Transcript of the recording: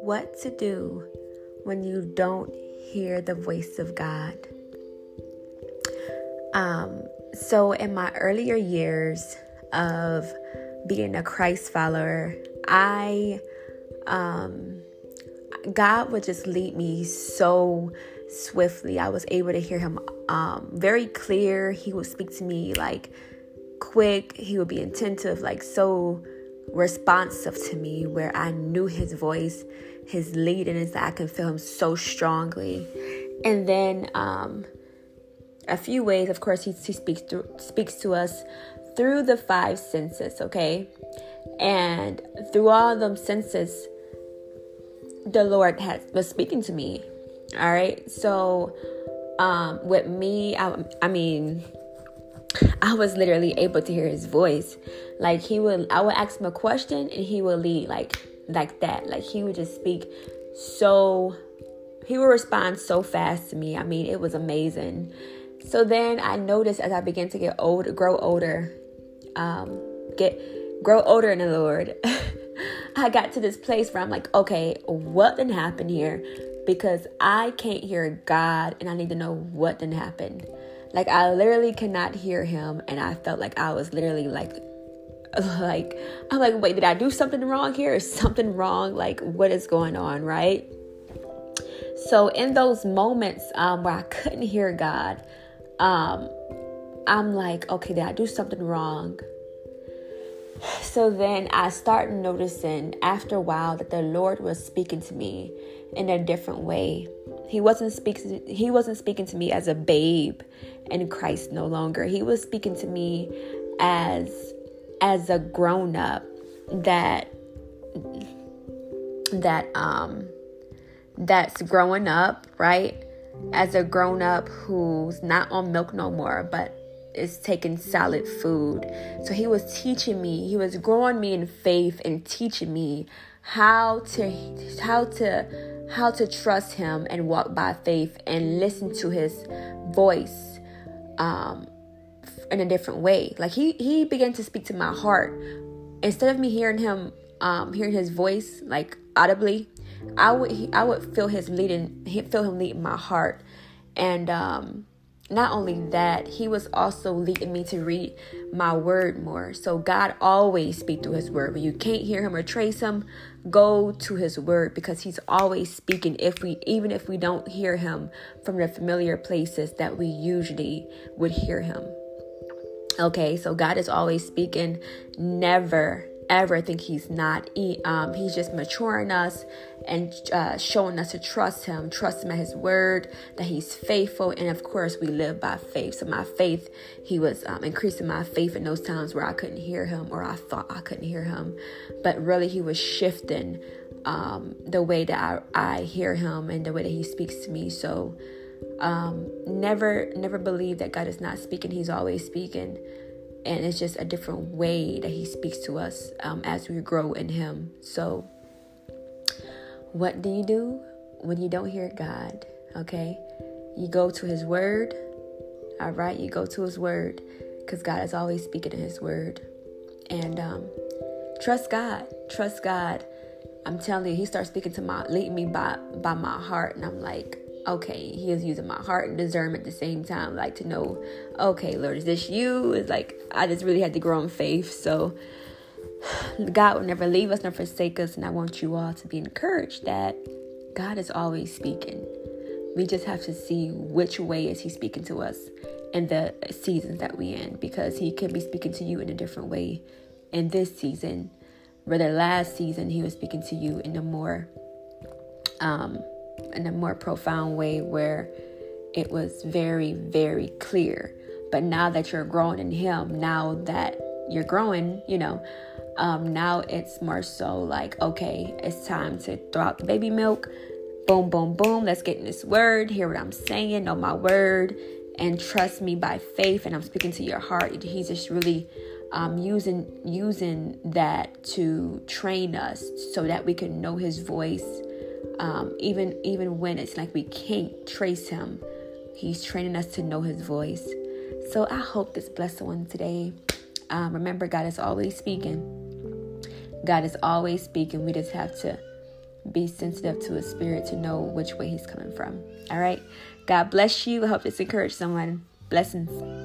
What to do when you don't hear the voice of God. So in my earlier years of being a Christ follower, God would just lead me so swiftly. I was able to hear him very clear. He would speak to me like quick. He would be attentive, like so responsive to me, where I knew his voice, his leading, is that I can feel him so strongly. And then a few ways, of course, he speaks to us through the five senses, okay? And through all them senses, the Lord was speaking to me, all right? So with me, I was literally able to hear his voice. Like I would ask him a question and he would lead like that. Like he would just speak so, he would respond so fast to me. I mean, it was amazing. So then I noticed as I began to grow older in the Lord, I got to this place where I'm like, okay, what didn't happen here? Because I can't hear God and I need to know what didn't happen. Like I literally cannot hear him, and I felt like I was literally like I'm like, wait, did I do something wrong here? Is something wrong? Like what is going on, right? So in those moments where I couldn't hear God, I'm like, okay, did I do something wrong? So then I started noticing after a while that the Lord was speaking to me in a different way. He wasn't speaking to me as a babe in Christ no longer. He was speaking to me as a grown up that's growing up, right? As a grown up who's not on milk no more, but is taking solid food. So he was teaching me, he was growing me in faith and teaching me how to trust him and walk by faith and listen to his voice in a different way. Like he began to speak to my heart. Instead of me hearing him, hearing his voice like audibly, I would feel him leading my heart. And not only that, he was also leading me to read my word more. So God always speaks through his word. When you can't hear him or trace him, go to his word, because he's always speaking, even if we don't hear him from the familiar places that we usually would hear him. Okay, so God is always speaking. Never, ever think he's not. He's just maturing us and showing us to trust him at his word, that he's faithful, and of course we live by faith. So my faith, he was increasing my faith in those times where I couldn't hear him, or I thought I couldn't hear him, but really he was shifting the way that I hear him and the way that he speaks to me. So never believe that God is not speaking. He's always speaking. And it's just a different way that he speaks to us as we grow in him. So what do you do when you don't hear God? Okay, you go to his word. All right, you go to his word, because God is always speaking in his word. And trust God. I'm telling you, he starts speaking to leading me by my heart. And I'm like, okay, he is using my heart and discernment at the same time, like to know, okay, Lord, is this you? It's like, I just really had to grow in faith. So God will never leave us nor forsake us. And I want you all to be encouraged that God is always speaking. We just have to see which way is he speaking to us in the seasons that we're in, because he could be speaking to you in a different way in this season. Rather, last season, he was speaking to you in a more profound way, where it was very, very clear. But now that you're growing in him, now that you're growing, now it's more so like, okay, it's time to throw out the baby milk. Boom, boom, boom. Let's get in this word, hear what I'm saying, know my word, and trust me by faith. And I'm speaking to your heart. He's just really using that to train us so that we can know his voice. Even when it's like we can't trace him, he's training us to know his voice. So I hope this blessed one today Remember, God is always speaking. God is always speaking. We just have to be sensitive to His spirit to know which way He's coming from. All right. God bless you. I hope this encouraged someone. Blessings.